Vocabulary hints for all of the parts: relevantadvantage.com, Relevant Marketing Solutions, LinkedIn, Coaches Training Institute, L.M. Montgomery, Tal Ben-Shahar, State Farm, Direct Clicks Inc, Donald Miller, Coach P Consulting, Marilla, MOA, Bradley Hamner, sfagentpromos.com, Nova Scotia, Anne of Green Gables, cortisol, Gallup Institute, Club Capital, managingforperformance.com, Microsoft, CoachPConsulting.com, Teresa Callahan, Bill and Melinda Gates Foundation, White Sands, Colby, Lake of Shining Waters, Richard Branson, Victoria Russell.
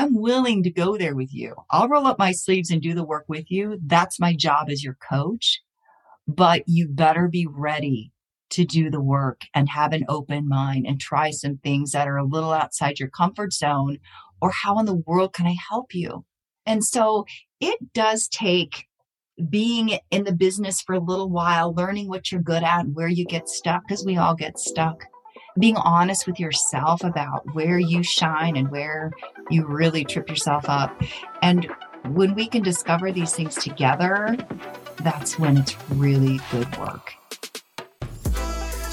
I'm willing to go there with you. I'll roll up my sleeves and do the work with you. That's my job as your coach. But you better be ready to do the work and have an open mind and try some things that are a little outside your comfort zone, or how in the world can I help you? And so it does take being in the business for a little while, learning what you're good at and where you get stuck, because we all get stuck. Being honest with yourself about where you shine and where you really trip yourself up. And when we can discover these things together, that's when it's really good work.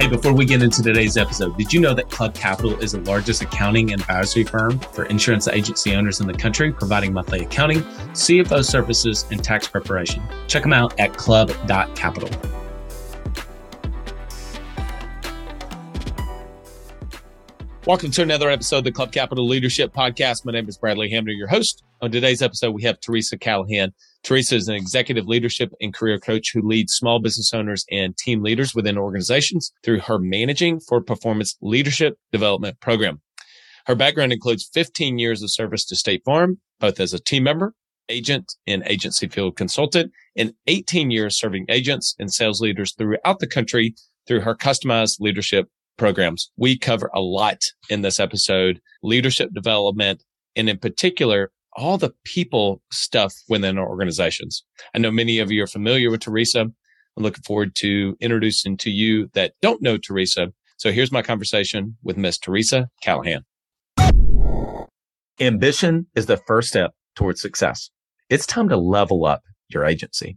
Hey, before we get into today's episode, did you know that Club Capital is the largest accounting and advisory firm for insurance agency owners in the country, providing monthly accounting, CFO services, and tax preparation? Check them out at club.capital. Welcome to another episode of the Club Capital Leadership Podcast. My name is Bradley Hamner, your host. On today's episode, we have Teresa Callahan. Teresa is an executive leadership and career coach who leads small business owners and team leaders within organizations through her Managing for Performance Leadership Development Program. Her background includes 15 years of service to State Farm, both as a team member, agent, and agency field consultant, and 18 years serving agents and sales leaders throughout the country through her customized leadership programs. We cover a lot in this episode: leadership development, and in particular, all the people stuff within our organizations. I know many of you are familiar with Teresa. I'm looking forward to introducing to you that don't know Teresa. So here's my conversation with Miss Teresa Callahan. Ambition is the first step towards success. It's time to level up your agency.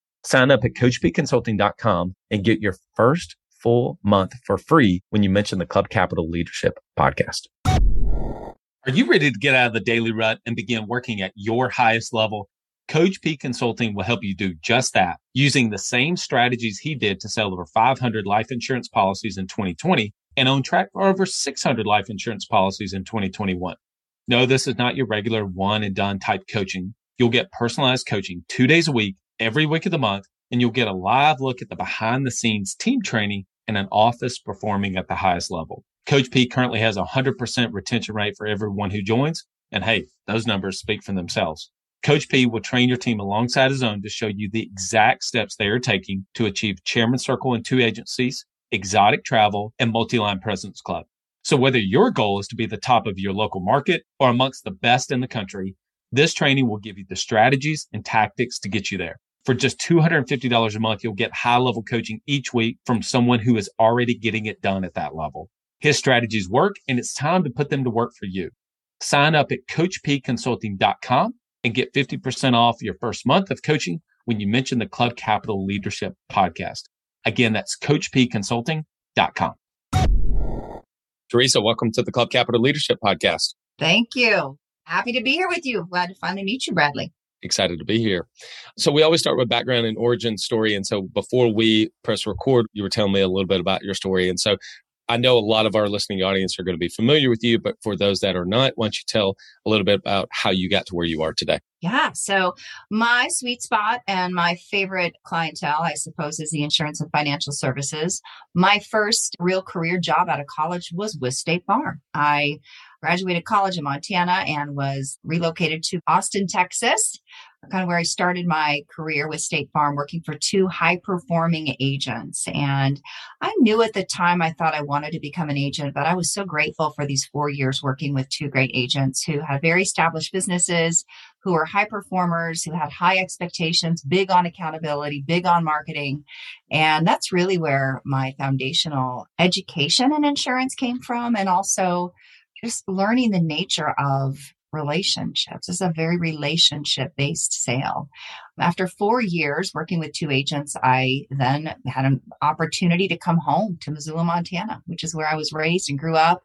Sign up at CoachPConsulting.com and get your first full month for free when you mention the Club Capital Leadership Podcast. Are you ready to get out of the daily rut and begin working at your highest level? Coach P Consulting will help you do just that, using the same strategies he did to sell over 500 life insurance policies in 2020 and on track for over 600 life insurance policies in 2021. No, this is not your regular one and done type coaching. You'll get personalized coaching 2 days a week, every week of the month, and you'll get a live look at the behind the scenes team training and an office performing at the highest level. Coach P currently has a 100% retention rate for everyone who joins. And hey, those numbers speak for themselves. Coach P will train your team alongside his own to show you the exact steps they are taking to achieve Chairman Circle in 2 agencies, Exotic Travel, and Multi-Line Presence Club. So whether your goal is to be the top of your local market or amongst the best in the country, this training will give you the strategies and tactics to get you there. For just $250 a month, you'll get high-level coaching each week from someone who is already getting it done at that level. His strategies work, and it's time to put them to work for you. Sign up at CoachPConsulting.com and get 50% off your first month of coaching when you mention the Club Capital Leadership Podcast. Again, that's CoachPConsulting.com. Teresa, welcome to the Club Capital Leadership Podcast. Thank you. Happy to be here with you. Glad to finally meet you, Bradley. Excited to be here. So we always start with background and origin story. And so before we press record, you were telling me a little bit about your story. And so I know a lot of our listening audience are going to be familiar with you, but for those that are not, why don't you tell a little bit about how you got to where you are today? Yeah. So my sweet spot and my favorite clientele, I suppose, is the insurance and financial services. My first real career job out of college was with State Farm. I graduated college in Montana and was relocated to Austin, Texas, kind of where I started my career with State Farm, working for two high-performing agents. And I knew at the time I thought I wanted to become an agent, but I was so grateful for these 4 years working with two great agents who had very established businesses, who were high performers, who had high expectations, big on accountability, big on marketing. And that's really where my foundational education in insurance came from, and also just learning the nature of relationships. It's a very relationship-based sale. After 4 years working with two agents, I then had an opportunity to come home to Missoula, Montana, which is where I was raised and grew up.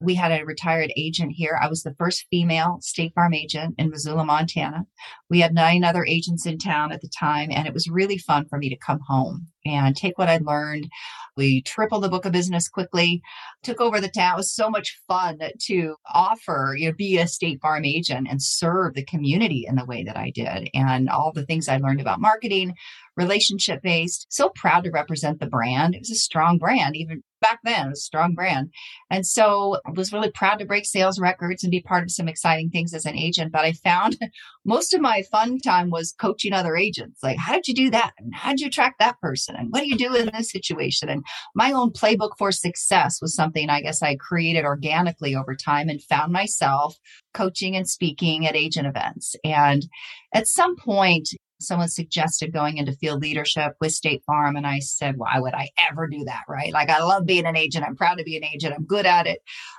We had a retired agent here. I was the first female State Farm agent in Missoula, Montana. We had 9 other agents in town at the time, and it was really fun for me to come home and take what I learned. We tripled the book of business quickly, took over the town. It was so much fun to offer, be a State Farm agent and serve the community in the way that I did. And all the things I learned about marketing, relationship-based, so proud to represent the brand. It was a strong brand, even back then, it was a strong brand. And so I was really proud to break sales records and be part of some exciting things as an agent. But I found most of my fun time was coaching other agents. Like, how did you do that? And how did you attract that person? And what do you do in this situation? And my own playbook for success was something I guess I created organically over time and found myself coaching and speaking at agent events. And at some point, someone suggested going into field leadership with State Farm. And I said, why would I ever do that? Right? Like, I love being an agent. I'm proud to be an agent. I'm good at it.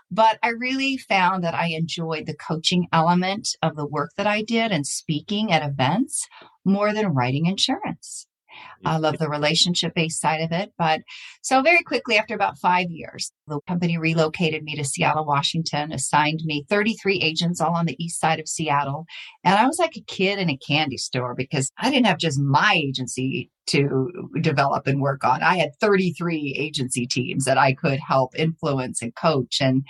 But I really found that I enjoyed the coaching element of the work that I did and speaking at events more than writing insurance. I love the relationship-based side of it. But so very quickly, after about 5 years, the company relocated me to Seattle, Washington, assigned me 33 agents all on the east side of Seattle. And I was like a kid in a candy store because I didn't have just my agency to develop and work on. I had 33 agency teams that I could help influence and coach. And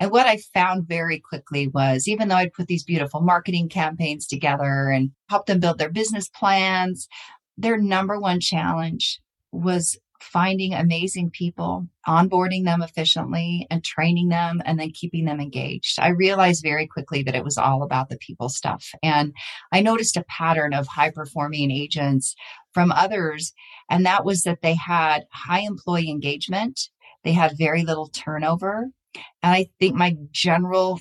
what I found very quickly was, even though I'd put these beautiful marketing campaigns together and help them build their business plans, their number one challenge was finding amazing people, onboarding them efficiently and training them and then keeping them engaged. I realized very quickly that it was all about the people stuff. And I noticed a pattern of high-performing agents from others, and that was that they had high employee engagement. They had very little turnover. And I think my general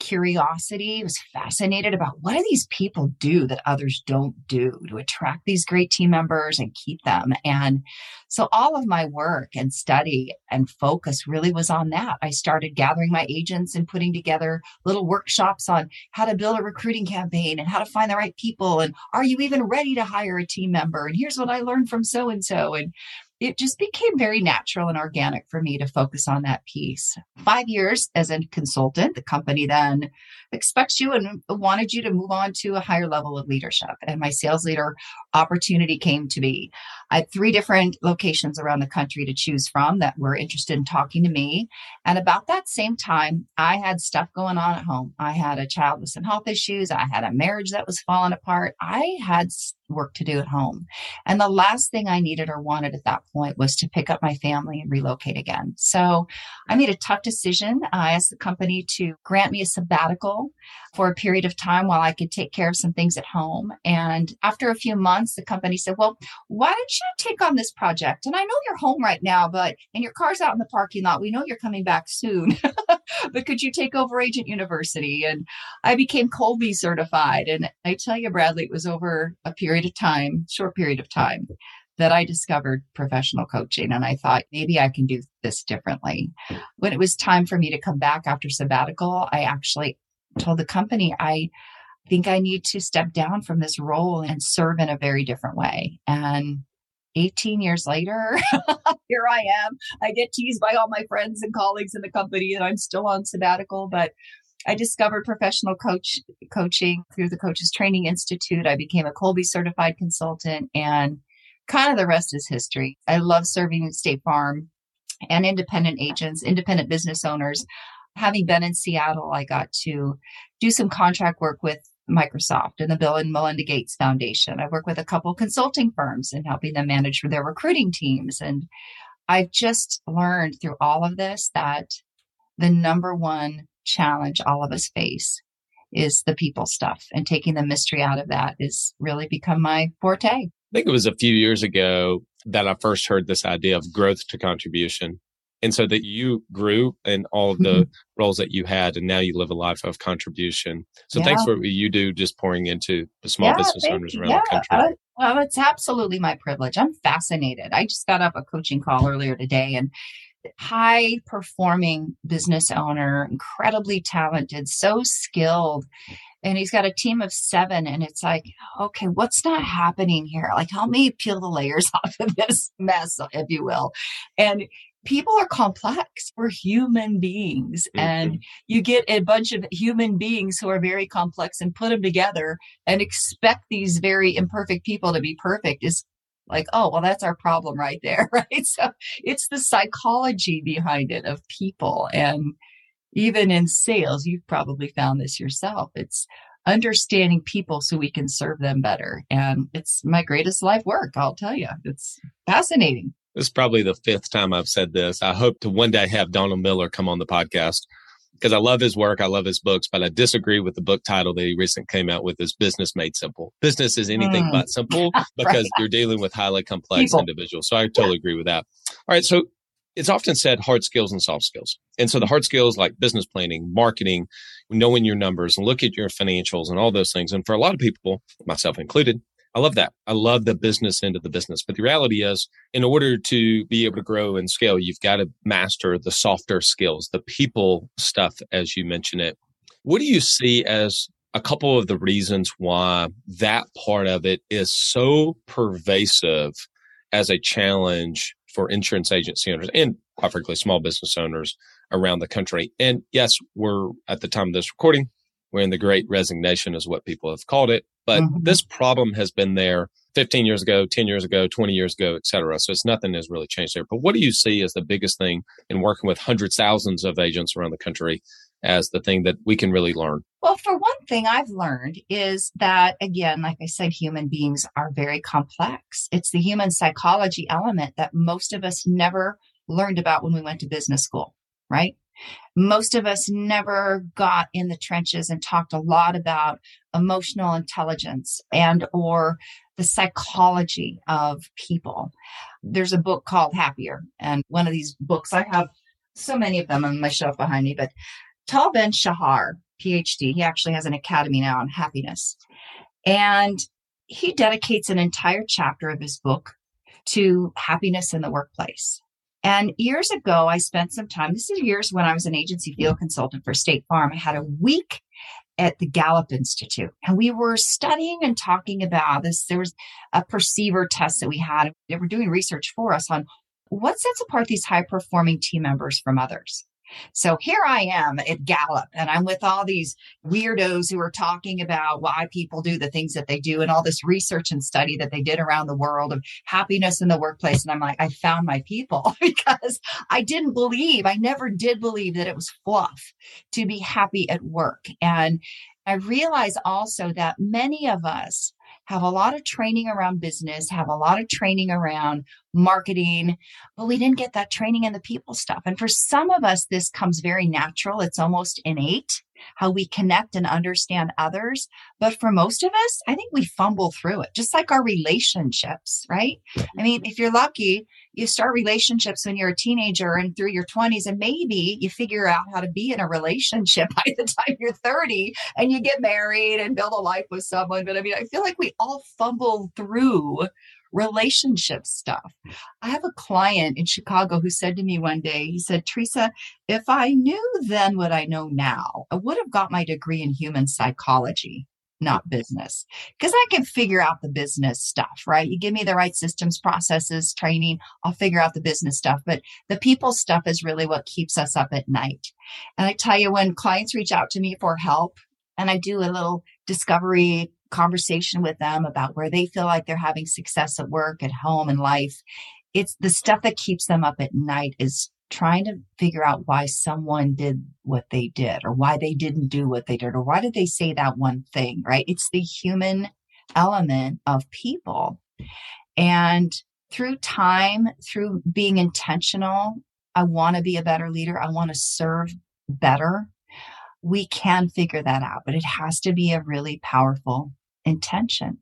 curiosity was fascinated about, what do these people do that others don't do to attract these great team members and keep them? And so all of my work and study and focus really was on that. I started gathering my agents and putting together little workshops on how to build a recruiting campaign and how to find the right people. And are you even ready to hire a team member? And here's what I learned from so-and-so. And it just became very natural and organic for me to focus on that piece. 5 years as a consultant, the company then expects you and wanted you to move on to a higher level of leadership. And my sales leader opportunity came to me. I had 3 different locations around the country to choose from that were interested in talking to me. And about that same time, I had stuff going on at home. I had a child with some health issues. I had a marriage that was falling apart. I had work to do at home. And the last thing I needed or wanted at that point was to pick up my family and relocate again. So I made a tough decision. I asked the company to grant me a sabbatical for a period of time while I could take care of some things at home. And after a few months, the company said, well, why don't you take on this project? And I know you're home right now, and your car's out in the parking lot. We know you're coming back soon, but could you take over Agent University? And I became Colby certified. And I tell you, Bradley, it was over a short period of time that I discovered professional coaching. And I thought, maybe I can do this differently. When it was time for me to come back after sabbatical, I actually told the company, I think I need to step down from this role and serve in a very different way. And 18 years later, here I am. I get teased by all my friends and colleagues in the company that I'm still on sabbatical, but I discovered professional coaching through the Coaches Training Institute. I became a Colby certified consultant, and kind of the rest is history. I love serving State Farm and independent agents, independent business owners. Having been in Seattle, I got to do some contract work with Microsoft and the Bill and Melinda Gates Foundation. I work with a couple consulting firms and helping them manage their recruiting teams. And I've just learned through all of this that the number one challenge all of us face is the people stuff, and taking the mystery out of that is really become my forte. I think it was a few years ago that I first heard this idea of growth to contribution. And so that you grew in all of the roles that you had, and now you live a life of contribution. So thanks for what you do, just pouring into the small business owners around the country. Oh, it's absolutely my privilege. I'm fascinated. I just got up a coaching call earlier today, and high performing business owner, incredibly talented, so skilled. And he's got a team of 7, and it's like, okay, what's not happening here? Like, help me peel the layers off of this mess, if you will. And people are complex. We're human beings. And you get a bunch of human beings who are very complex and put them together and expect these very imperfect people to be perfect is like, oh, well, that's our problem right there, right? So it's the psychology behind it of people. And even in sales, you've probably found this yourself. It's understanding people so we can serve them better. And it's my greatest life work, I'll tell you. It's fascinating. This is probably the 5th time I've said this. I hope to one day have Donald Miller come on the podcast because I love his work. I love his books, but I disagree with the book title that he recently came out with, is Business Made Simple. Business is anything but simple because you're dealing with highly complex individuals. So I totally agree with that. All right. So it's often said hard skills and soft skills. And so the hard skills like business planning, marketing, knowing your numbers and look at your financials and all those things. And for a lot of people, myself included, I love that. I love the business end of the business. But the reality is, in order to be able to grow and scale, you've got to master the softer skills, the people stuff, as you mentioned it. What do you see as a couple of the reasons why that part of it is so pervasive as a challenge for insurance agency owners and, quite frankly, small business owners around the country? And yes, we're at the time of this recording, we're in the Great Resignation is what people have called it. But this problem has been there 15 years ago, 10 years ago, 20 years ago, et cetera. So it's nothing has really changed there. But what do you see as the biggest thing in working with hundreds, thousands of agents around the country as the thing that we can really learn? Well, for one thing I've learned is that, again, like I said, human beings are very complex. It's the human psychology element that most of us never learned about when we went to business school, right? Most of us never got in the trenches and talked a lot about emotional intelligence and or the psychology of people. There's a book called Happier. And one of these books, I have so many of them on my shelf behind me, but Tal Ben-Shahar, PhD, he actually has an academy now on happiness. And he dedicates an entire chapter of his book to happiness in the workplace. And years ago, I spent some time, this is years when I was an agency field consultant for State Farm. I had a week at the Gallup Institute, and we were studying and talking about this. There was a perceiver test that we had. They were doing research for us on what sets apart these high-performing team members from others. So here I am at Gallup, and I'm with all these weirdos who are talking about why people do the things that they do and all this research and study that they did around the world of happiness in the workplace. And I'm like, I found my people because I never did believe that it was fluff to be happy at work. And I realize also that many of us have a lot of training around business, have a lot of training around marketing, but we didn't get that training in the people stuff. And for some of us, this comes very natural. It's almost innate, how we connect and understand others. But for most of us, I think we fumble through it, just like our relationships, right? I mean, if you're lucky, you start relationships when you're a teenager and through your 20s, and maybe you figure out how to be in a relationship by the time you're 30 and you get married and build a life with someone. But I mean, I feel like we all fumble through relationship stuff. I have a client in Chicago who said to me one day, he said, Teresa, if I knew then what I know now, I would have got my degree in human psychology, not business, because I can figure out the business stuff, right? You give me the right systems, processes, training, I'll figure out the business stuff. But the people stuff is really what keeps us up at night. And I tell you, when clients reach out to me for help, and I do a little discovery conversation with them about where they feel like they're having success at work, at home, in life, it's the stuff that keeps them up at night is trying to figure out why someone did what they did, or why they didn't do what they did, or why did they say that one thing, right? It's the human element of people. And through time, through being intentional, I want to be a better leader. I want to serve better. We can figure that out, but it has to be a really powerful intention.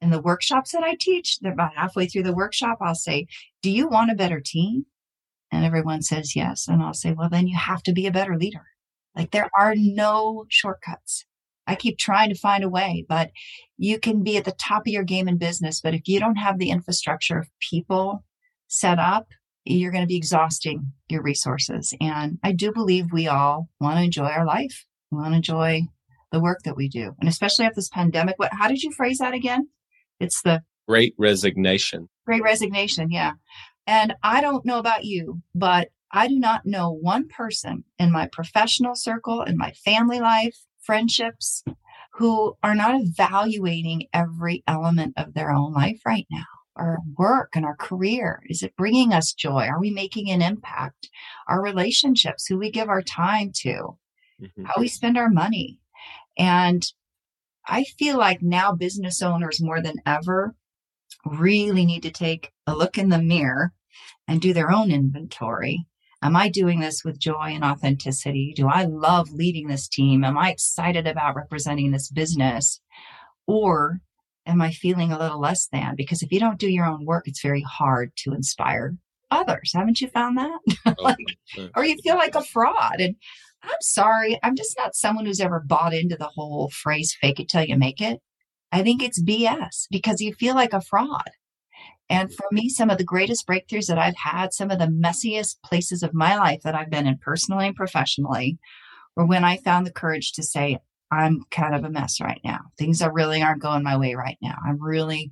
In the workshops that I teach, they're about halfway through the workshop, I'll say, do you want a better team? And everyone says yes. And I'll say, well, then you have to be a better leader. Like, there are no shortcuts. I keep trying to find a way, but you can be at the top of your game in business, but if you don't have the infrastructure of people set up, you're going to be exhausting your resources. And I do believe we all want to enjoy our life. We want to enjoy the work that we do. And especially after this pandemic, how did you phrase that again? It's the Great Resignation. Great Resignation, yeah. And I don't know about you, but I do not know one person in my professional circle, in my family life, friendships, who are not evaluating every element of their own life right now. Our work and our career. Is it bringing us joy? Are we making an impact? Our relationships, who we give our time to, how we spend our money. And I feel like now business owners more than ever really need to take a look in the mirror and do their own inventory. Am I doing this with joy and authenticity? Do I love leading this team? Am I excited about representing this business? Or am I feeling a little less than? Because if you don't do your own work, it's very hard to inspire others. Haven't you found that? Or you feel like a fraud. And I'm sorry, I'm just not someone who's ever bought into the whole phrase, fake it till you make it. I think it's BS, because you feel like a fraud. And for me, some of the greatest breakthroughs that I've had, some of the messiest places of my life that I've been in personally and professionally, were when I found the courage to say, I'm kind of a mess right now. Things are really aren't going my way right now. I'm really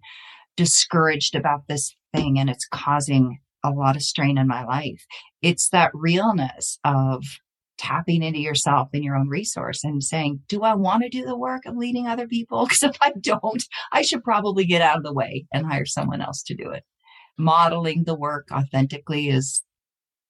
discouraged about this thing, and it's causing a lot of strain in my life. It's that realness of tapping into yourself and your own resource and saying, do I want to do the work of leading other people? Because if I don't, I should probably get out of the way and hire someone else to do it. Modeling the work authentically is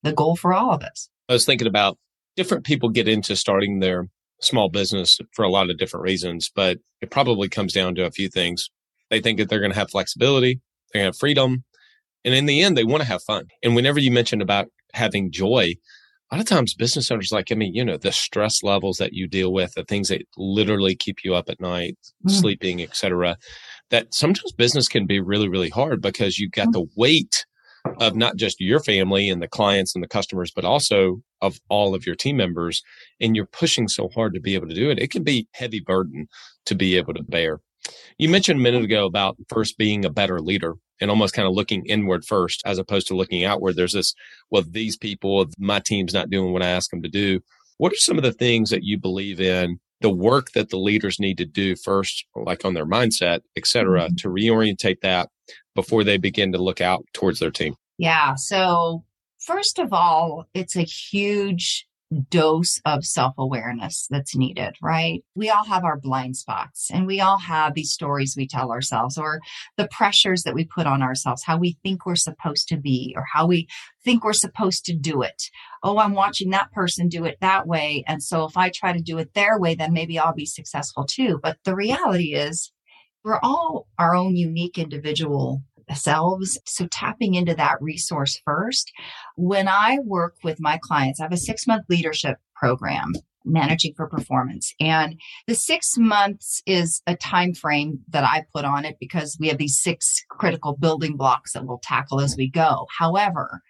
the goal for all of us. I was thinking about different people get into starting their small business for a lot of different reasons, but it probably comes down to a few things. They think that they're going to have flexibility, they're going to have freedom, and in the end, they want to have fun. And whenever you mentioned about having joy, a lot of times business owners, the stress levels that you deal with, the things that literally keep you up at night, sleeping, et cetera, that sometimes business can be really, really hard because you've got the weight of not just your family and the clients and the customers, but also of all of your team members. And you're pushing so hard to be able to do it. It can be a heavy burden to be able to bear. You mentioned a minute ago about first being a better leader and almost kind of looking inward first, as opposed to looking outward. There's this, well, these people, my team's not doing what I ask them to do. What are some of the things that you believe in, the work that the leaders need to do first, like on their mindset, et cetera, to reorientate that before they begin to look out towards their team? Yeah. So first of all, it's a huge dose of self-awareness that's needed, right? We all have our blind spots, and we all have these stories we tell ourselves, or the pressures that we put on ourselves, how we think we're supposed to be, or how we think we're supposed to do it. Oh, I'm watching that person do it that way. And so if I try to do it their way, then maybe I'll be successful too. But the reality is we're all our own unique individual selves. So tapping into that resource first. When I work with my clients, I have a 6-month leadership program, Managing for Performance. And the 6 months is a time frame that I put on it because we have these 6 critical building blocks that we'll tackle as we go. However,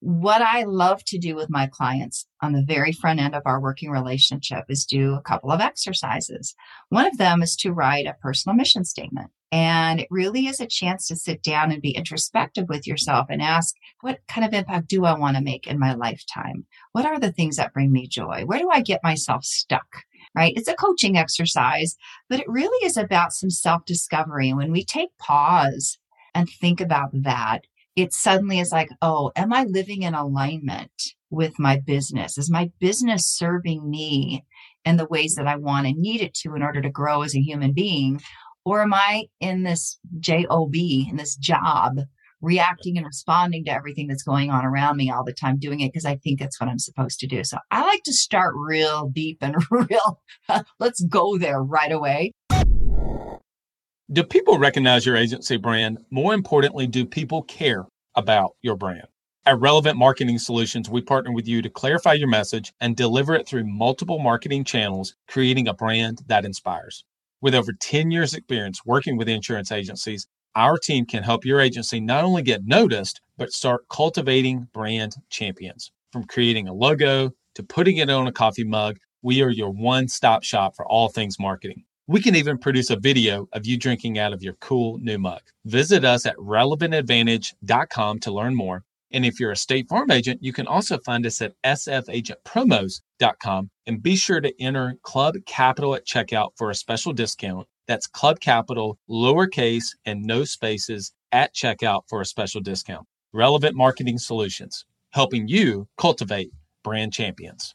what I love to do with my clients on the very front end of our working relationship is do a couple of exercises. One of them is to write a personal mission statement. And it really is a chance to sit down and be introspective with yourself and ask, what kind of impact do I want to make in my lifetime? What are the things that bring me joy? Where do I get myself stuck? Right? It's a coaching exercise, but it really is about some self-discovery. And when we take pause and think about that, it suddenly is like, oh, am I living in alignment with my business? Is my business serving me in the ways that I want and need it to in order to grow as a human being? Or am I in this job reacting and responding to everything that's going on around me all the time, doing it because I think that's what I'm supposed to do. So I like to start real deep and real, let's go there right away. Do people recognize your agency brand? More importantly, do people care about your brand? At Relevant Marketing Solutions, we partner with you to clarify your message and deliver it through multiple marketing channels, creating a brand that inspires. With over 10 years experience working with insurance agencies, our team can help your agency not only get noticed, but start cultivating brand champions. From creating a logo to putting it on a coffee mug, we are your one-stop shop for all things marketing. We can even produce a video of you drinking out of your cool new mug. Visit us at relevantadvantage.com to learn more. And if you're a State Farm agent, you can also find us at sfagentpromos.com. And be sure to enter Club Capital at checkout for a special discount. That's Club Capital, lowercase and no spaces at checkout for a special discount. Relevant Marketing Solutions, helping you cultivate brand champions.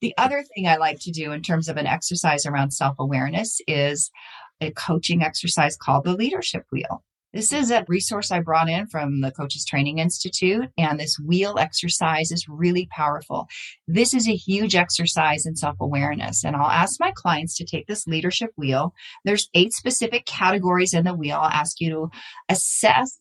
The other thing I like to do in terms of an exercise around self-awareness is a coaching exercise called the Leadership Wheel. This is a resource I brought in from the Coaches Training Institute, and this wheel exercise is really powerful. This is a huge exercise in self-awareness, and I'll ask my clients to take this Leadership Wheel. There's 8 specific categories in the wheel. I'll ask you to assess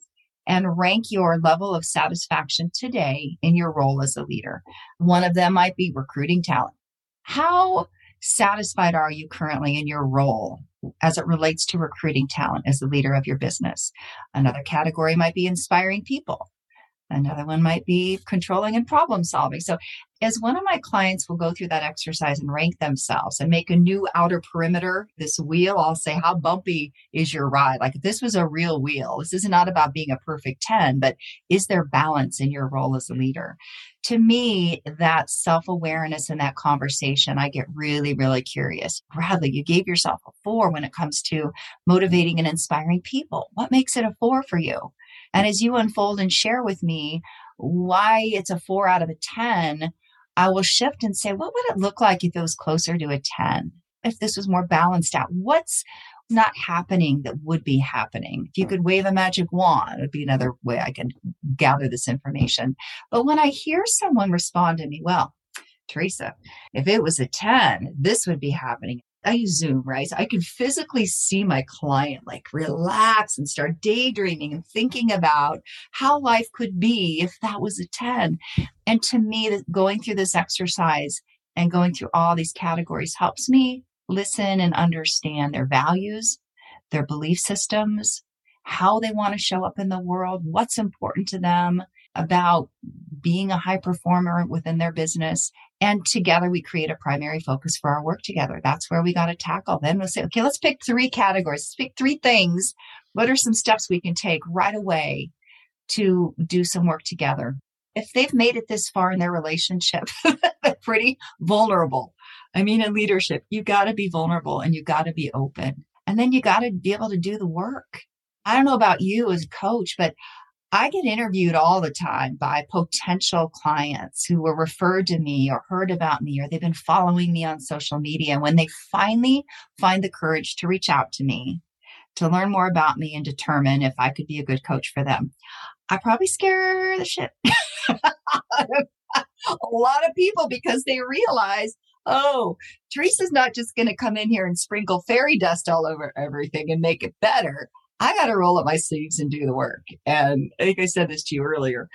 and rank your level of satisfaction today in your role as a leader. One of them might be recruiting talent. How satisfied are you currently in your role as it relates to recruiting talent as the leader of your business? Another category might be inspiring people. Another one might be controlling and problem solving. So as one of my clients will go through that exercise and rank themselves and make a new outer perimeter, this wheel, I'll say, how bumpy is your ride? Like if this was a real wheel, this is not about being a perfect 10, but is there balance in your role as a leader? To me, that self-awareness and that conversation, I get really, really curious. Bradley, you gave yourself a 4 when it comes to motivating and inspiring people. What makes it a 4 for you? And as you unfold and share with me why it's a 4 out of a 10, I will shift and say, what would it look like if it was closer to a 10? If this was more balanced out, what's not happening that would be happening? If you could wave a magic wand, it would be another way I can gather this information. But when I hear someone respond to me, well, Teresa, if it was a 10, this would be happening. I use Zoom, right? So I can physically see my client like relax and start daydreaming and thinking about how life could be if that was a 10. And to me, going through this exercise and going through all these categories helps me listen and understand their values, their belief systems, how they want to show up in the world, what's important to them about being a high performer within their business. And together we create a primary focus for our work together. That's where we got to tackle. Then we'll say, okay, let's pick 3 categories. Let's pick 3 things. What are some steps we can take right away to do some work together? If they've made it this far in their relationship, they're pretty vulnerable. I mean, in leadership, you got to be vulnerable and you got to be open. And then you got to be able to do the work. I don't know about you as a coach, but I get interviewed all the time by potential clients who were referred to me or heard about me, or they've been following me on social media. And when they finally find the courage to reach out to me, to learn more about me and determine if I could be a good coach for them. I probably scare the shit out of a lot of people because they realize, oh, Teresa's not just going to come in here and sprinkle fairy dust all over everything and make it better. I got to roll up my sleeves and do the work. And I think I said this to you earlier.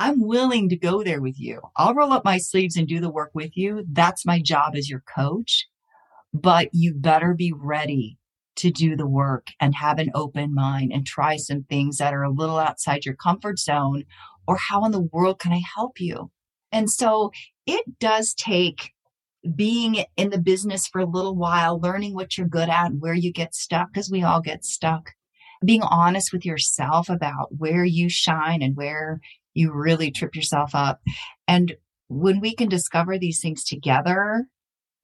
I'm willing to go there with you. I'll roll up my sleeves and do the work with you. That's my job as your coach. But you better be ready to do the work and have an open mind and try some things that are a little outside your comfort zone, or how in the world can I help you? And so it does take being in the business for a little while, learning what you're good at and where you get stuck, because we all get stuck, being honest with yourself about where you shine and where you really trip yourself up. And when we can discover these things together,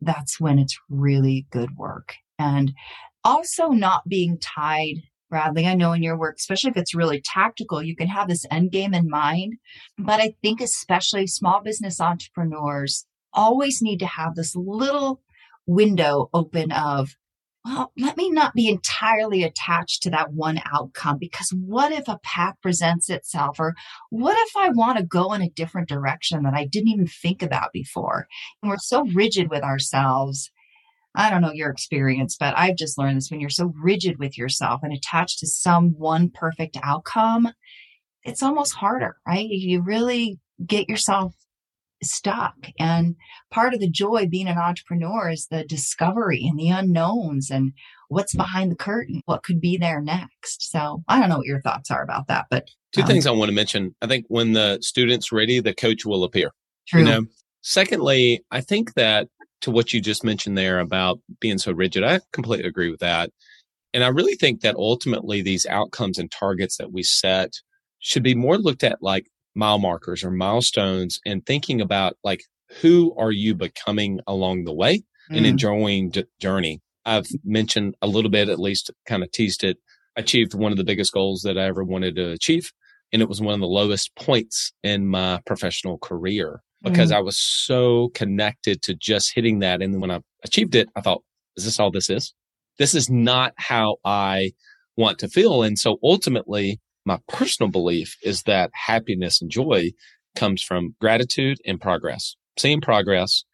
that's when it's really good work. And also not being tied, Bradley, I know in your work, especially if it's really tactical, you can have this end game in mind. But I think especially small business entrepreneurs always need to have this little window open of, well, let me not be entirely attached to that one outcome, because what if a path presents itself, or what if I want to go in a different direction that I didn't even think about before? And we're so rigid with ourselves. I don't know your experience, but I've just learned this. When you're so rigid with yourself and attached to some one perfect outcome, it's almost harder, right? You really get yourself stuck. And part of the joy of being an entrepreneur is the discovery and the unknowns and what's behind the curtain, what could be there next. So I don't know what your thoughts are about that, but two things I want to mention. I think when the student's ready, the coach will appear. True. You know? Secondly, I think that to what you just mentioned there about being so rigid, I completely agree with that. And I really think that ultimately these outcomes and targets that we set should be more looked at like mile markers or milestones, and thinking about like, who are you becoming along the way and enjoying the journey? I've mentioned a little bit, at least kind of teased it. I achieved one of the biggest goals that I ever wanted to achieve. And it was one of the lowest points in my professional career because I was so connected to just hitting that. And then when I achieved it, I thought, is this all this is? This is not how I want to feel. And so ultimately, my personal belief is that happiness and joy comes from gratitude and progress, seeing progress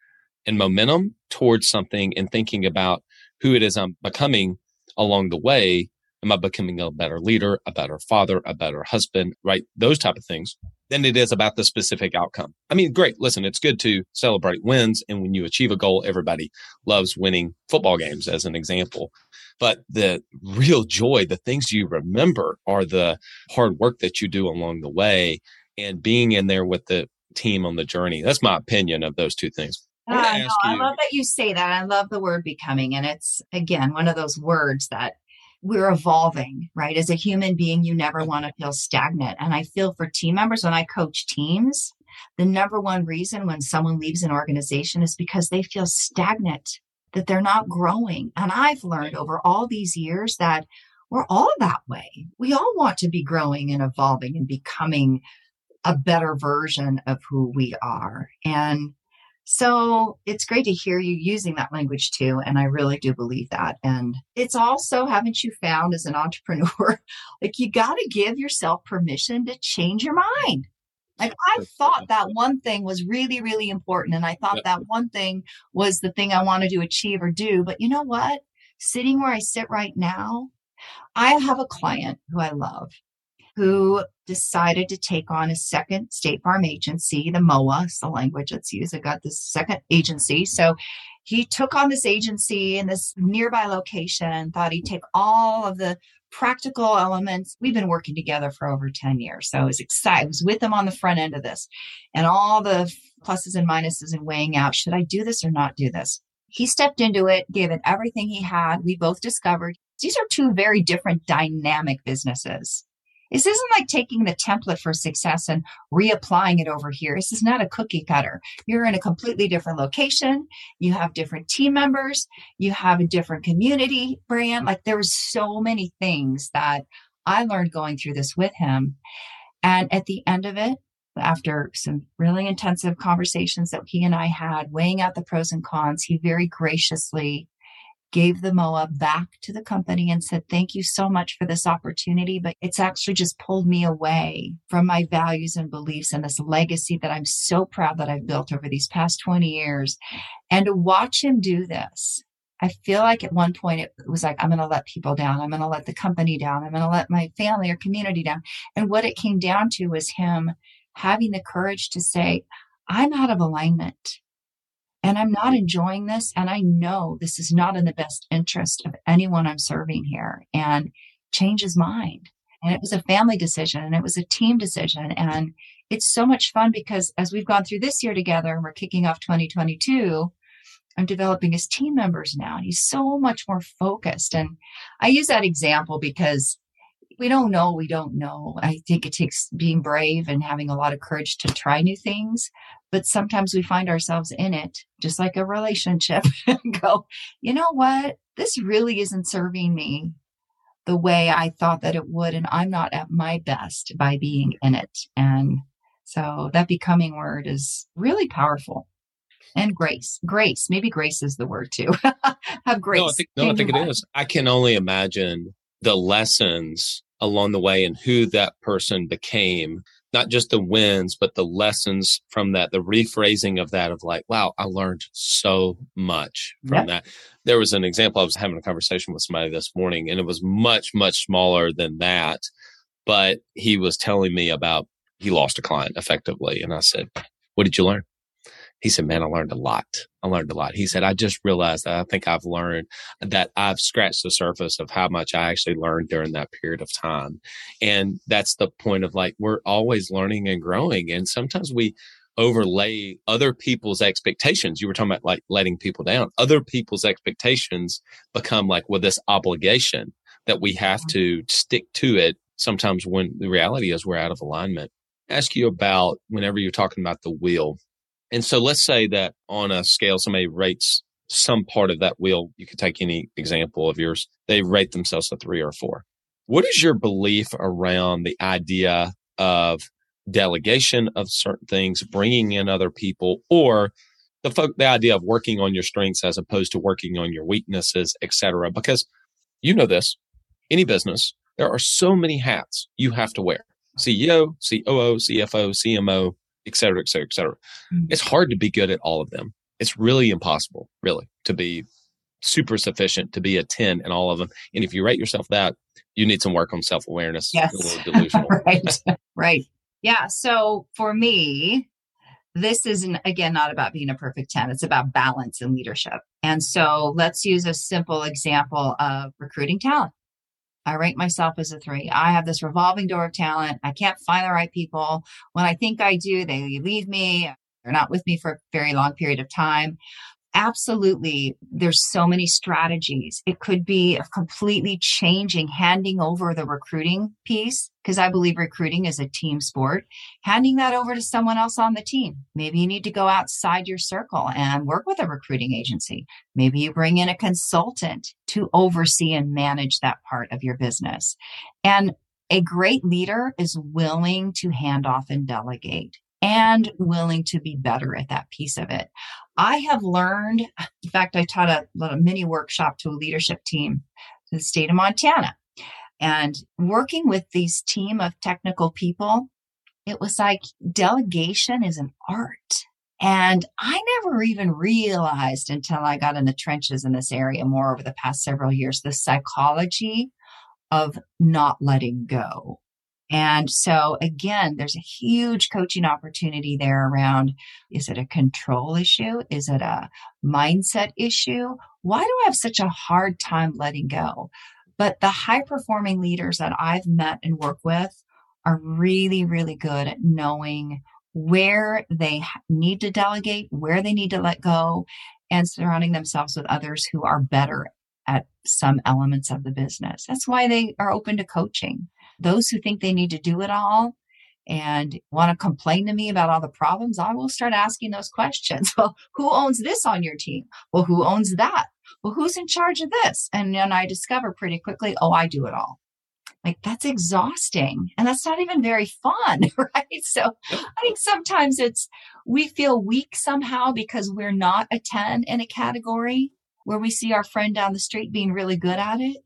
and momentum towards something and thinking about who it is I'm becoming along the way. Am I becoming a better leader, a better father, a better husband, right? Those type of things. Then it is about the specific outcome. I mean, great. Listen, it's good to celebrate wins. And when you achieve a goal, everybody loves winning football games as an example. But the real joy, the things you remember are the hard work that you do along the way and being in there with the team on the journey. That's my opinion of those two things. I love that you say that. I love the word becoming. And it's, again, one of those words that we're evolving, right? As a human being, you never want to feel stagnant. And I feel for team members, when I coach teams, the number one reason when someone leaves an organization is because they feel stagnant, that they're not growing. And I've learned over all these years that we're all that way. We all want to be growing and evolving and becoming a better version of who we are. And so it's great to hear you using that language too. And I really do believe that. And it's also, haven't you found as an entrepreneur, like you got to give yourself permission to change your mind. Like I thought that one thing was really, really important. And I thought that one thing was the thing I wanted to achieve or do. But you know what? Sitting where I sit right now, I have a client who I love, who decided to take on a second State Farm agency, the MOA is the language that's used. I got this second agency. So he took on this agency in this nearby location, thought he'd take all of the practical elements. We've been working together for over 10 years. So I was excited. I was with him on the front end of this and all the pluses and minuses and weighing out, should I do this or not do this? He stepped into it, gave it everything he had. We both discovered these are two very different dynamic businesses. This isn't like taking the template for success and reapplying it over here. This is not a cookie cutter. You're in a completely different location. You have different team members. You have a different community brand. Like there were so many things that I learned going through this with him. And at the end of it, after some really intensive conversations that he and I had, weighing out the pros and cons, he very graciously gave the MOA back to the company and said, thank you so much for this opportunity, but it's actually just pulled me away from my values and beliefs and this legacy that I'm so proud that I've built over these past 20 years. And to watch him do this, I feel like at one point it was like, I'm going to let people down. I'm going to let the company down. I'm going to let my family or community down. And what it came down to was him having the courage to say, I'm out of alignment. And I'm not enjoying this. And I know this is not in the best interest of anyone I'm serving here, and change his mind. And it was a family decision and it was a team decision. And it's so much fun because as we've gone through this year together and we're kicking off 2022, I'm developing his team members now. And he's so much more focused. And I use that example because we don't know. We don't know. I think it takes being brave and having a lot of courage to try new things. But sometimes we find ourselves in it, just like a relationship, and go, you know what? This really isn't serving me the way I thought that it would. And I'm not at my best by being in it. And so that becoming word is really powerful. And grace. Grace. Maybe grace is the word too. Have grace. No, I think it is. I can only imagine the lessons along the way and who that person became, not just the wins, but the lessons from that, the rephrasing of that, of like, wow, I learned so much from that. There was an example. I was having a conversation with somebody this morning and it was much, much smaller than that. But he was telling me about, he lost a client effectively. And I said, what did you learn? He said, man, I learned a lot. I learned a lot. He said, I just realized that I think I've learned that I've scratched the surface of how much I actually learned during that period of time. And that's the point of like, we're always learning and growing. And sometimes we overlay other people's expectations. You were talking about like letting people down. Other people's expectations become like, well, this obligation that we have to stick to it sometimes when the reality is we're out of alignment. I ask you about whenever you're talking about the wheel. And so let's say that on a scale, somebody rates some part of that wheel. You could take any example of yours. They rate themselves a 3 or a 4. What is your belief around the idea of delegation of certain things, bringing in other people, or the idea of working on your strengths as opposed to working on your weaknesses, et cetera? Because you know this, any business, there are so many hats you have to wear. CEO, COO, CFO, CMO. Et cetera, et cetera, et cetera. It's hard to be good at all of them. It's really impossible, really, to be super sufficient, to be a 10 in all of them. And if you rate yourself that, you need some work on self-awareness. Yes. You're a little delusional. Right. Yeah. So for me, this isn't, again, not about being a perfect 10. It's about balance and leadership. And so let's use a simple example of recruiting talent. I rate myself as a 3. I have this revolving door of talent. I can't find the right people. When I think I do, they leave me. They're not with me for a very long period of time. Absolutely. There's so many strategies. It could be completely changing, handing over the recruiting piece, because I believe recruiting is a team sport, handing that over to someone else on the team. Maybe you need to go outside your circle and work with a recruiting agency. Maybe you bring in a consultant to oversee and manage that part of your business. And a great leader is willing to hand off and delegate and willing to be better at that piece of it. I have learned, in fact, I taught a mini workshop to a leadership team in the state of Montana. And working with these team of technical people, it was like delegation is an art. And I never even realized until I got in the trenches in this area more over the past several years, the psychology of not letting go. And so again, there's a huge coaching opportunity there around, is it a control issue? Is it a mindset issue? Why do I have such a hard time letting go? But the high-performing leaders that I've met and worked with are really, really good at knowing where they need to delegate, where they need to let go, and surrounding themselves with others who are better at some elements of the business. That's why they are open to coaching. Those who think they need to do it all and want to complain to me about all the problems, I will start asking those questions. Well, who owns this on your team? Well, who owns that? Well, who's in charge of this? And then I discover pretty quickly, oh, I do it all. Like, that's exhausting. And that's not even very fun, right? So I think sometimes we feel weak somehow because we're not a 10 in a category. where we see our friend down the street being really good at it.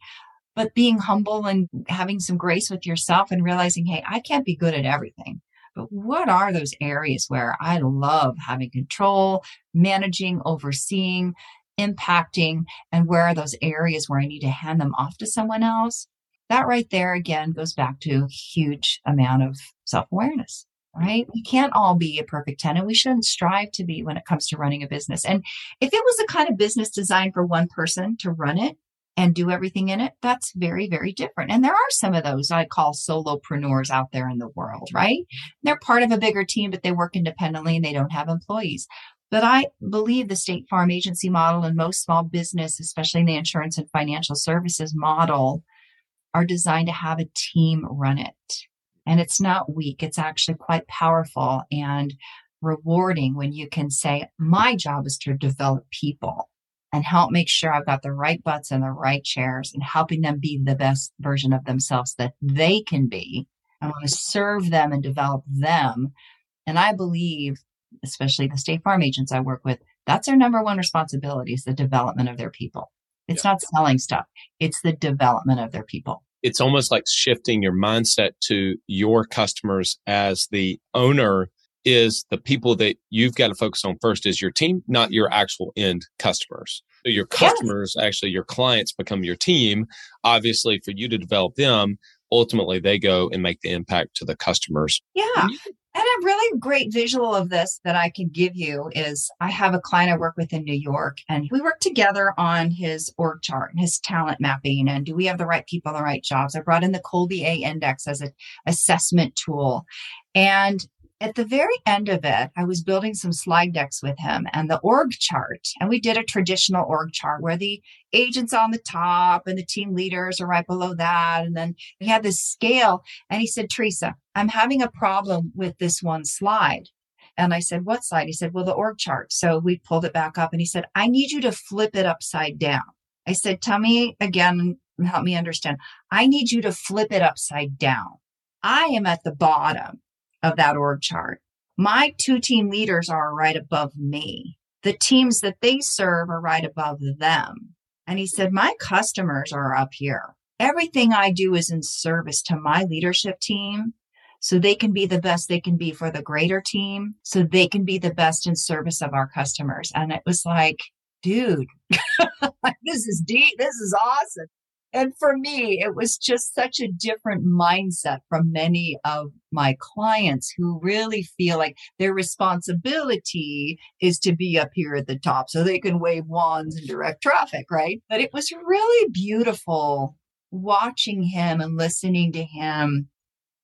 But being humble and having some grace with yourself and realizing, hey, I can't be good at everything. But what are those areas where I love having control, managing, overseeing, impacting, and where are those areas where I need to hand them off to someone else? That right there, again, goes back to a huge amount of self-awareness, right? We can't all be a perfect tenant. We shouldn't strive to be when it comes to running a business. And if it was the kind of business designed for one person to run it and do everything in it, that's very, very different. And there are some of those I call solopreneurs out there in the world, right? They're part of a bigger team, but they work independently and they don't have employees. But I believe the State Farm agency model and most small business, especially in the insurance and financial services model, are designed to have a team run it. And it's not weak. It's actually quite powerful and rewarding when you can say, my job is to develop people and help make sure I've got the right butts in the right chairs and helping them be the best version of themselves that they can be. I want to serve them and develop them. And I believe, especially the State Farm agents I work with, that's their number one responsibility is the development of their people. It's not selling stuff. It's the development of their people. It's almost like shifting your mindset to your customers as the owner is the people that you've got to focus on first is your team, not your actual end customers. So your customers, actually your clients become your team. Obviously, for you to develop them, ultimately they go and make the impact to the customers. Yeah. And a really great visual of this that I can give you is I have a client I work with in New York, and we work together on his org chart and his talent mapping. And do we have the right people in the right jobs? I brought in the Colby A Index as an assessment tool. And at the very end of it, I was building some slide decks with him and the org chart. And we did a traditional org chart where the agents on the top and the team leaders are right below that. And then he had this scale. And he said, Teresa, I'm having a problem with this one slide. And I said, what slide? He said, well, the org chart. So we pulled it back up and he said, I need you to flip it upside down. I said, tell me again and help me understand. I need you to flip it upside down. I am at the bottom of that org chart. My two team leaders are right above me. The teams that they serve are right above them. And he said, my customers are up here. Everything I do is in service to my leadership team so they can be the best they can be for the greater team, so they can be the best in service of our customers. And it was like, dude, this is deep. This is awesome. And for me, it was just such a different mindset from many of my clients who really feel like their responsibility is to be up here at the top so they can wave wands and direct traffic, right? But it was really beautiful watching him and listening to him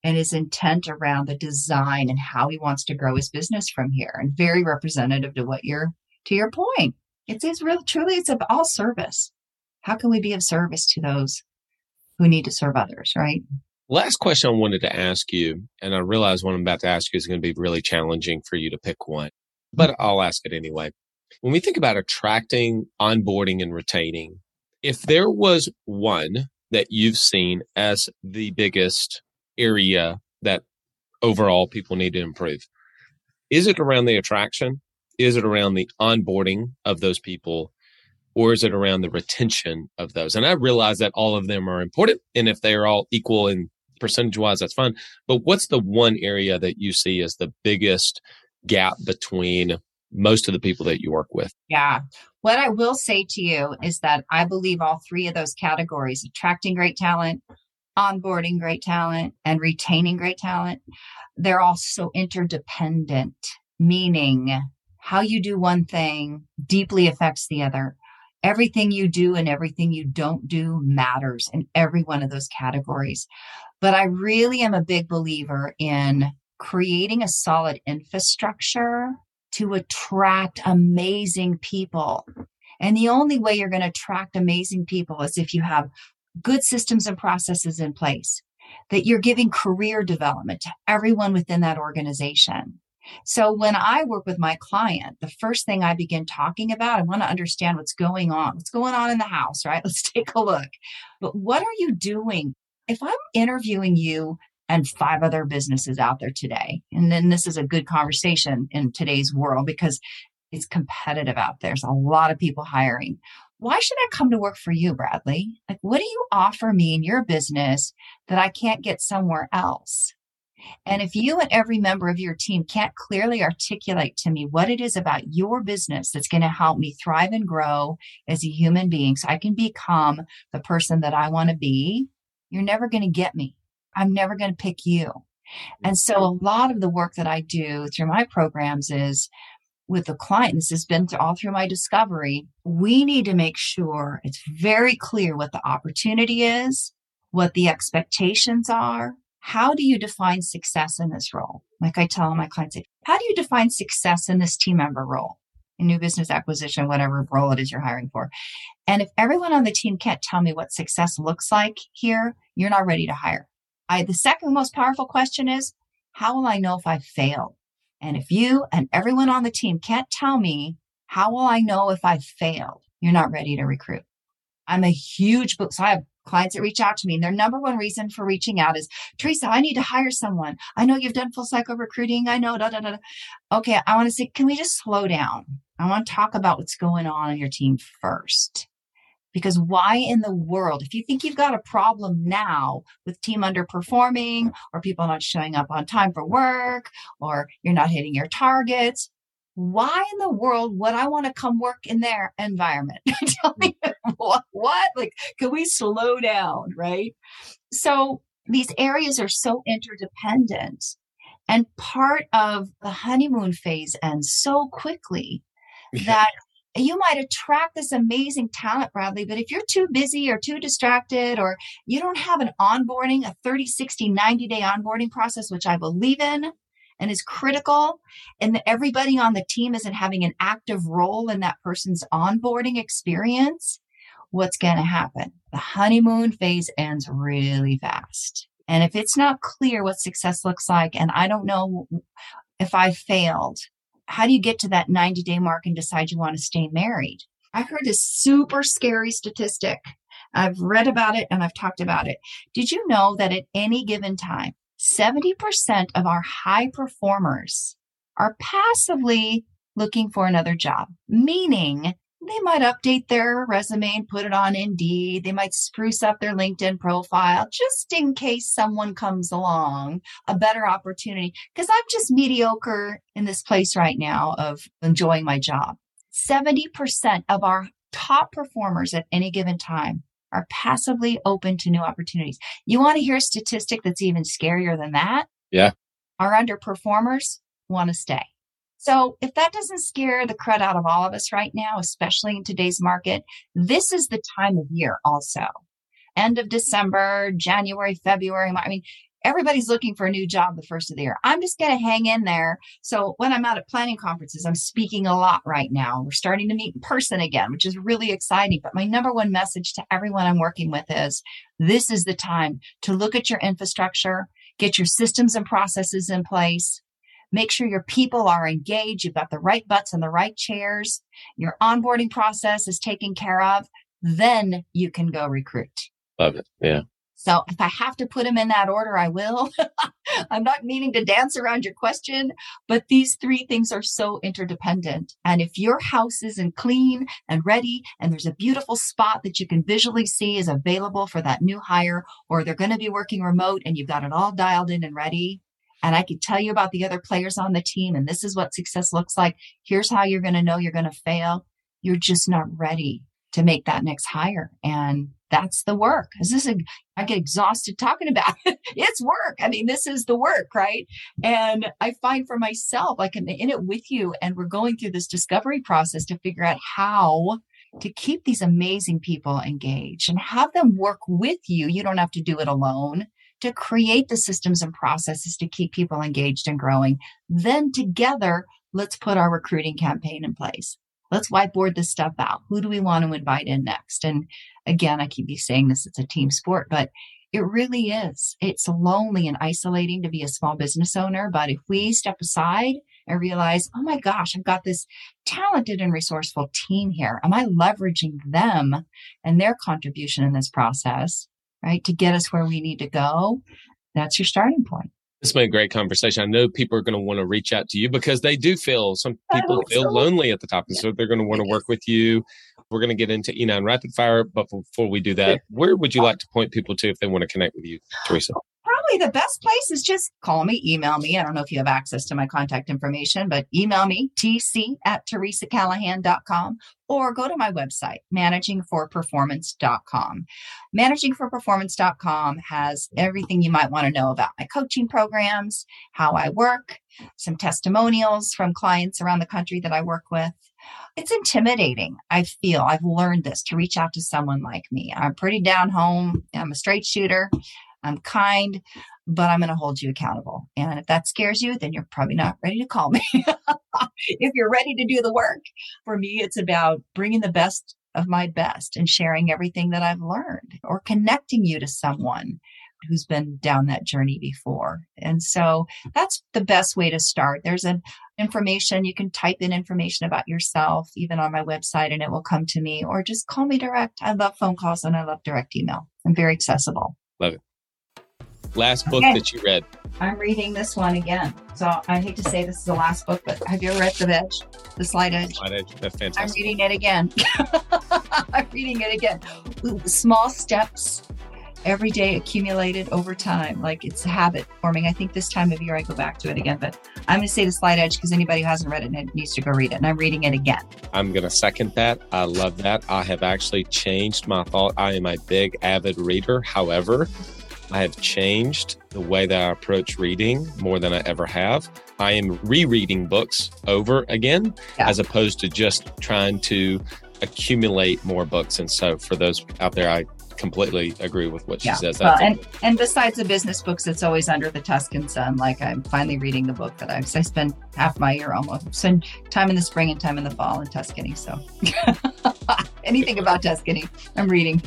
and his intent around the design and how he wants to grow his business from here. And very representative to what you're, to your point. It's real, truly, it's of all service. How can we be of service to those who need to serve others, right? Last question I wanted to ask you, and I realize what I'm about to ask you is going to be really challenging for you to pick one, but I'll ask it anyway. When we think about attracting, onboarding, and retaining, if there was one that you've seen as the biggest area that overall people need to improve, is it around the attraction? Is it around the onboarding of those people? Or is it around the retention of those? And I realize that all of them are important. And if they are all equal in percentage-wise, that's fine. But what's the one area that you see as the biggest gap between most of the people that you work with? Yeah. What I will say to you is that I believe all three of those categories, attracting great talent, onboarding great talent, and retaining great talent, they're all so interdependent, meaning how you do one thing deeply affects the other. Everything you do and everything you don't do matters in every one of those categories. But I really am a big believer in creating a solid infrastructure to attract amazing people. And the only way you're going to attract amazing people is if you have good systems and processes in place, that you're giving career development to everyone within that organization. So when I work with my client, the first thing I begin talking about, I want to understand what's going on in the house, right? Let's take a look. But what are you doing? If I'm interviewing you and five other businesses out there today, and then this is a good conversation in today's world because it's competitive out there. There's a lot of people hiring. why should I come to work for you, Bradley? Like, what do you offer me in your business that I can't get somewhere else? And if you and every member of your team can't clearly articulate to me what it is about your business that's going to help me thrive and grow as a human being so I can become the person that I want to be, you're never going to get me. I'm never going to pick you. And so a lot of the work that I do through my programs is with the client, this has been all through my discovery, we need to make sure it's very clear what the opportunity is, what the expectations are. How do you define success in this role? Like I tell my clients, how do you define success in this team member role, in new business acquisition, whatever role it is you're hiring for? And if everyone on the team can't tell me what success looks like here, you're not ready to hire. The second most powerful question is, how will I know if I failed? And if you and everyone on the team can't tell me, how will I know if I failed? You're not ready to recruit. So I have clients that reach out to me, and their number one reason for reaching out is, Teresa, I need to hire someone. I know you've done full cycle recruiting. I know, Okay, I want to say, can we just slow down? I want to talk about what's going on your team first. Because why in the world, if you think you've got a problem now with team underperforming or people not showing up on time for work or you're not hitting your targets, why in the world would I want to come work in their environment? Tell me what? Like, can we slow down, right? So these areas are so interdependent, and part of the honeymoon phase ends so quickly that you might attract this amazing talent, Bradley, but if you're too busy or too distracted, or you don't have an onboarding, a 30, 60, 90-day onboarding process, which I believe in, and is critical, and that everybody on the team isn't having an active role in that person's onboarding experience, what's going to happen? The honeymoon phase ends really fast. And if it's not clear what success looks like, and I don't know if I failed, how do you get to that 90-day mark and decide you want to stay married? I heard this super scary statistic. I've read about it and I've talked about it. Did you know that at any given time, 70% of our high performers are passively looking for another job, meaning they might update their resume and put it on Indeed. They might spruce up their LinkedIn profile just in case someone comes along, a better opportunity, because I'm just mediocre in this place right now of enjoying my job. 70% of our top performers at any given time are passively open to new opportunities. You want to hear a statistic that's even scarier than that? Yeah. Our underperformers want to stay. So if that doesn't scare the crud out of all of us right now, especially in today's market, this is the time of year also. End of December, January, February. I mean, everybody's looking for a new job the first of the year. I'm just going to hang in there. So when I'm out at planning conferences, I'm speaking a lot right now. We're starting to meet in person again, which is really exciting. But my number one message to everyone I'm working with is this is the time to look at your infrastructure, get your systems and processes in place, make sure your people are engaged, you've got the right butts in the right chairs, your onboarding process is taken care of, then you can go recruit. Love it. Yeah. So if I have to put them in that order, I will. I'm not meaning to dance around your question, but these three things are so interdependent. And if your house isn't clean and ready, and there's a beautiful spot that you can visually see is available for that new hire, or they're going to be working remote and you've got it all dialed in and ready, and I could tell you about the other players on the team, and this is what success looks like, here's how you're going to know you're going to fail. You're just not ready to make that next hire. And that's the work. I get exhausted talking about it. It's work. I mean, this is the work, right? And I find for myself, like I'm in it with you, and we're going through this discovery process to figure out how to keep these amazing people engaged and have them work with you. You don't have to do it alone, to create the systems and processes to keep people engaged and growing. Then together, let's put our recruiting campaign in place. Let's whiteboard this stuff out. Who do we want to invite in next? And again, I keep saying this, it's a team sport, but it really is. It's lonely and isolating to be a small business owner. But if we step aside and realize, oh my gosh, I've got this talented and resourceful team here. Am I leveraging them and their contribution in this process, right, to get us where we need to go? That's your starting point. This has been a great conversation. I know people are going to want to reach out to you because they do feel lonely at the top. And so they're going to want to work with you We're going to get into E9 Rapid Fire, but before we do that, where would you like to point people to if they want to connect with you, Teresa? Probably the best place is just call me, email me. I don't know if you have access to my contact information, but email me, tc@teresacallahan.com, or go to my website, managingforperformance.com. Managingforperformance.com has everything you might want to know about my coaching programs, how I work, some testimonials from clients around the country that I work with. It's intimidating. I feel I've learned this to reach out to someone like me. I'm pretty down home. I'm a straight shooter. I'm kind, but I'm going to hold you accountable. And if that scares you, then you're probably not ready to call me. If you're ready to do the work, for me, it's about bringing the best of my best and sharing everything that I've learned or connecting you to someone who's been down that journey before. And so that's the best way to start. There's an information, you can type in information about yourself, even on my website, and it will come to me, or just call me direct. I love phone calls and I love direct email. I'm very accessible. Love it. Last book that you read? I'm reading this one again. So I hate to say this is the last book, but have you ever read The Slight Edge? The Slight Edge. That's fantastic. I'm reading it again. Ooh, small steps every day accumulated over time. Like it's a habit forming. I think this time of year I go back to it again, but I'm going to say The Slight Edge because anybody who hasn't read it needs to go read it. And I'm reading it again. I'm going to second that. I love that. I have actually changed my thought. I am a big avid reader. However, I have changed the way that I approach reading more than I ever have. I am rereading books over again, as opposed to just trying to accumulate more books. And so for those out there, I completely agree with what she says. Well, and besides the business books, it's always under the Tuscan sun. Like I'm finally reading the book that I spend half my year almost, spend time in the spring and time in the fall in Tuscany. So anything about Tuscany, I'm reading.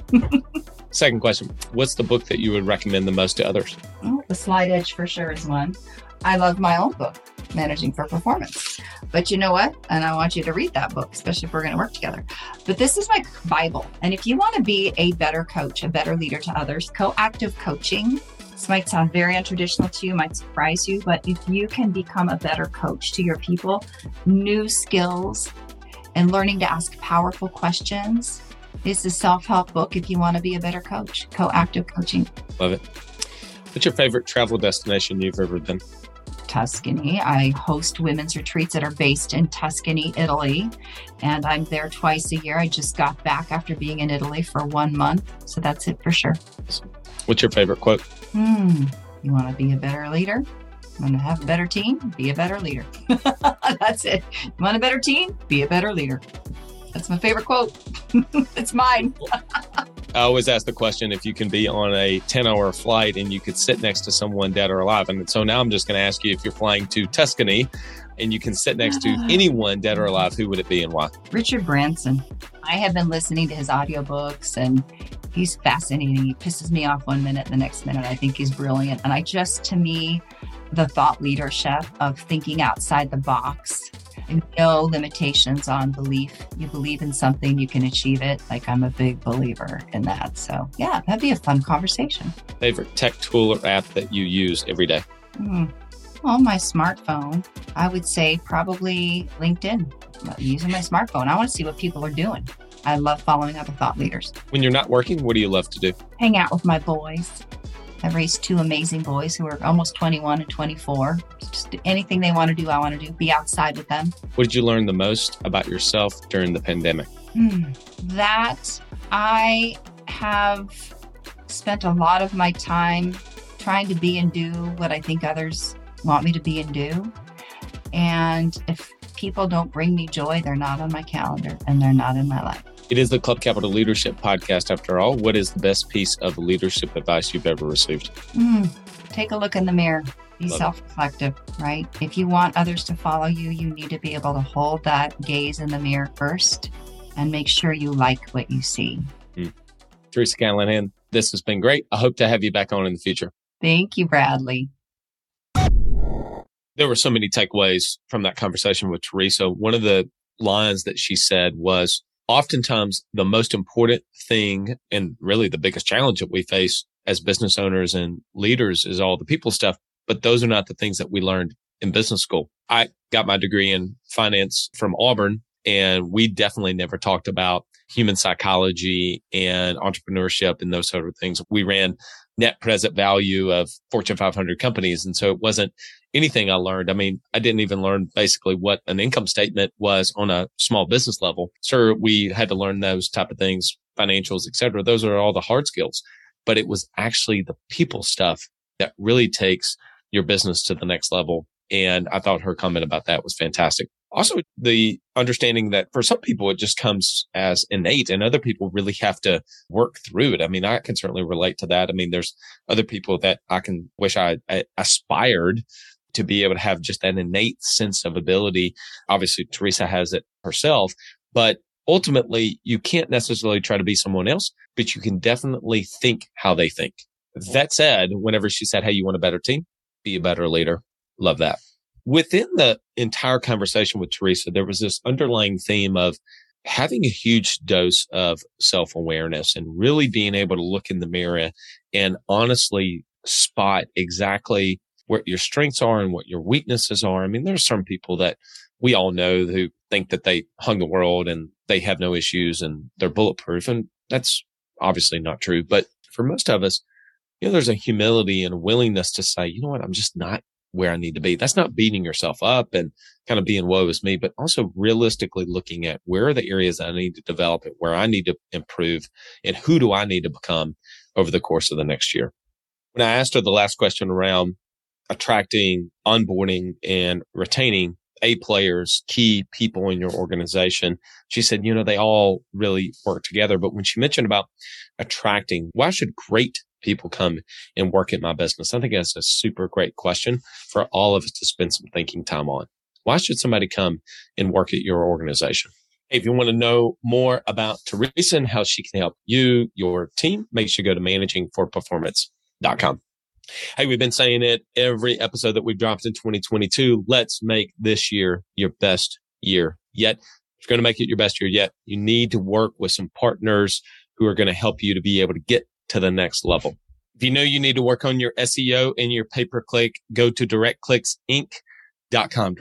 Second question, what's the book that you would recommend the most to others? Oh, The Slight Edge for sure is one. I love my own book, Managing for Performance. But you know what? And I want you to read that book, especially if we're going to work together. But this is my Bible. And if you want to be a better coach, a better leader to others, coactive coaching, this might sound very untraditional to you, might surprise you, but if you can become a better coach to your people, new skills and learning to ask powerful questions, this is a self-help book if you want to be a better coach, coactive coaching. Love it. What's your favorite travel destination you've ever been? Tuscany. I host women's retreats that are based in Tuscany, Italy, and I'm there twice a year. I just got back after being in Italy for 1 month. So that's it for sure. What's your favorite quote? You want to be a better leader? Want to have a better team? Be a better leader. That's it. You want a better team? Be a better leader. That's my favorite quote. It's mine. I always ask the question, if you can be on a 10-hour flight and you could sit next to someone dead or alive. And so now I'm just going to ask you, if you're flying to Tuscany and you can sit next to anyone dead or alive, who would it be and why? Richard Branson. I have been listening to his audiobooks and he's fascinating. He pisses me off 1 minute, the next minute I think he's brilliant. And to me, the thought leadership of thinking outside the box and no limitations on belief. You believe in something, you can achieve it. Like I'm a big believer in that. So yeah, that'd be a fun conversation. Favorite tech tool or app that you use every day? Well, my smartphone, I would say probably LinkedIn. I'm using my smartphone. I want to see what people are doing. I love following other thought leaders. When you're not working, what do you love to do? Hang out with my boys. I've raised two amazing boys who are almost 21 and 24. Just anything they want to do, I want to do, be outside with them. What did you learn the most about yourself during the pandemic? That I have spent a lot of my time trying to be and do what I think others want me to be and do. And if people don't bring me joy, they're not on my calendar and they're not in my life. It is the Club Capital Leadership Podcast, after all. What is the best piece of leadership advice you've ever received? Take a look in the mirror. Be self-reflective, right? If you want others to follow you, you need to be able to hold that gaze in the mirror first and make sure you like what you see. Teresa Callahan, this has been great. I hope to have you back on in the future. Thank you, Bradley. There were so many takeaways from that conversation with Teresa. One of the lines that she said was, oftentimes, the most important thing and really the biggest challenge that we face as business owners and leaders is all the people stuff. But those are not the things that we learned in business school. I got my degree in finance from Auburn, and we definitely never talked about human psychology and entrepreneurship and those sort of things. We ran net present value of Fortune 500 companies. And so it wasn't anything I learned. I mean, I didn't even learn basically what an income statement was on a small business level. Sure, we had to learn those type of things, financials, et cetera. Those are all the hard skills, but it was actually the people stuff that really takes your business to the next level. And I thought her comment about that was fantastic. Also, the understanding that for some people, it just comes as innate and other people really have to work through it. I mean, I can certainly relate to that. I mean, there's other people that I can wish I aspired to be able to have just an innate sense of ability. Obviously, Teresa has it herself, but ultimately, you can't necessarily try to be someone else, but you can definitely think how they think. That said, whenever she said, hey, you want a better team? Be a better leader. Love that. Within the entire conversation with Teresa, there was this underlying theme of having a huge dose of self-awareness and really being able to look in the mirror and honestly spot exactly what your strengths are and what your weaknesses are. I mean, there's some people that we all know who think that they hung the world and they have no issues and they're bulletproof. And that's obviously not true. But for most of us, you know, there's a humility and a willingness to say, you know what, I'm just not where I need to be. That's not beating yourself up and kind of being woe is me, but also realistically looking at where are the areas I need to develop and where I need to improve and who do I need to become over the course of the next year. When I asked her the last question around attracting, onboarding, and retaining A players, key people in your organization, she said, you know, they all really work together. But when she mentioned about attracting, why should great people come and work at my business? I think that's a super great question for all of us to spend some thinking time on. Why should somebody come and work at your organization? If you want to know more about Teresa and how she can help you, your team, make sure you go to managingforperformance.com. Hey, we've been saying it every episode that we've dropped in 2022. Let's make this year your best year yet. If you're going to make it your best year yet, you need to work with some partners who are going to help you to be able to get to the next level. If you know you need to work on your SEO and your pay-per-click, go to directclicksinc.com,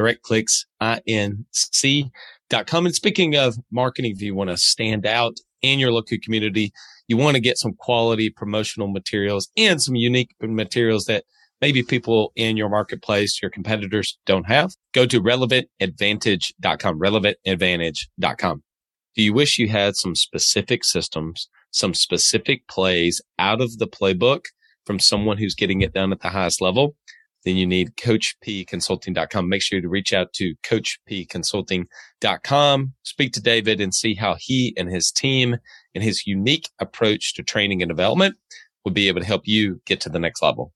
directclicksinc.com. And speaking of marketing, if you want to stand out in your local community, you want to get some quality promotional materials and some unique materials that maybe people in your marketplace, your competitors don't have, go to relevantadvantage.com, relevantadvantage.com. Do you wish you had some specific systems, some specific plays out of the playbook from someone who's getting it done at the highest level? Then you need CoachPConsulting.com. Make sure to reach out to CoachPConsulting.com. Speak to David and see how he and his team and his unique approach to training and development will be able to help you get to the next level.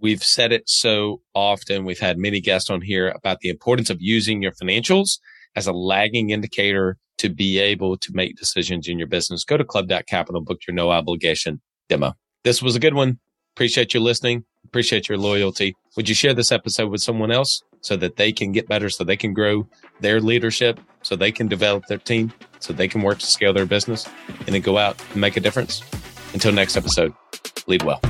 We've said it so often. We've had many guests on here about the importance of using your financials as a lagging indicator to be able to make decisions in your business. Go to club.capital, book your no obligation demo. This was a good one. Appreciate you listening. Appreciate your loyalty. Would you share this episode with someone else so that they can get better, so they can grow their leadership, so they can develop their team, so they can work to scale their business and then go out and make a difference? Until next episode, lead well.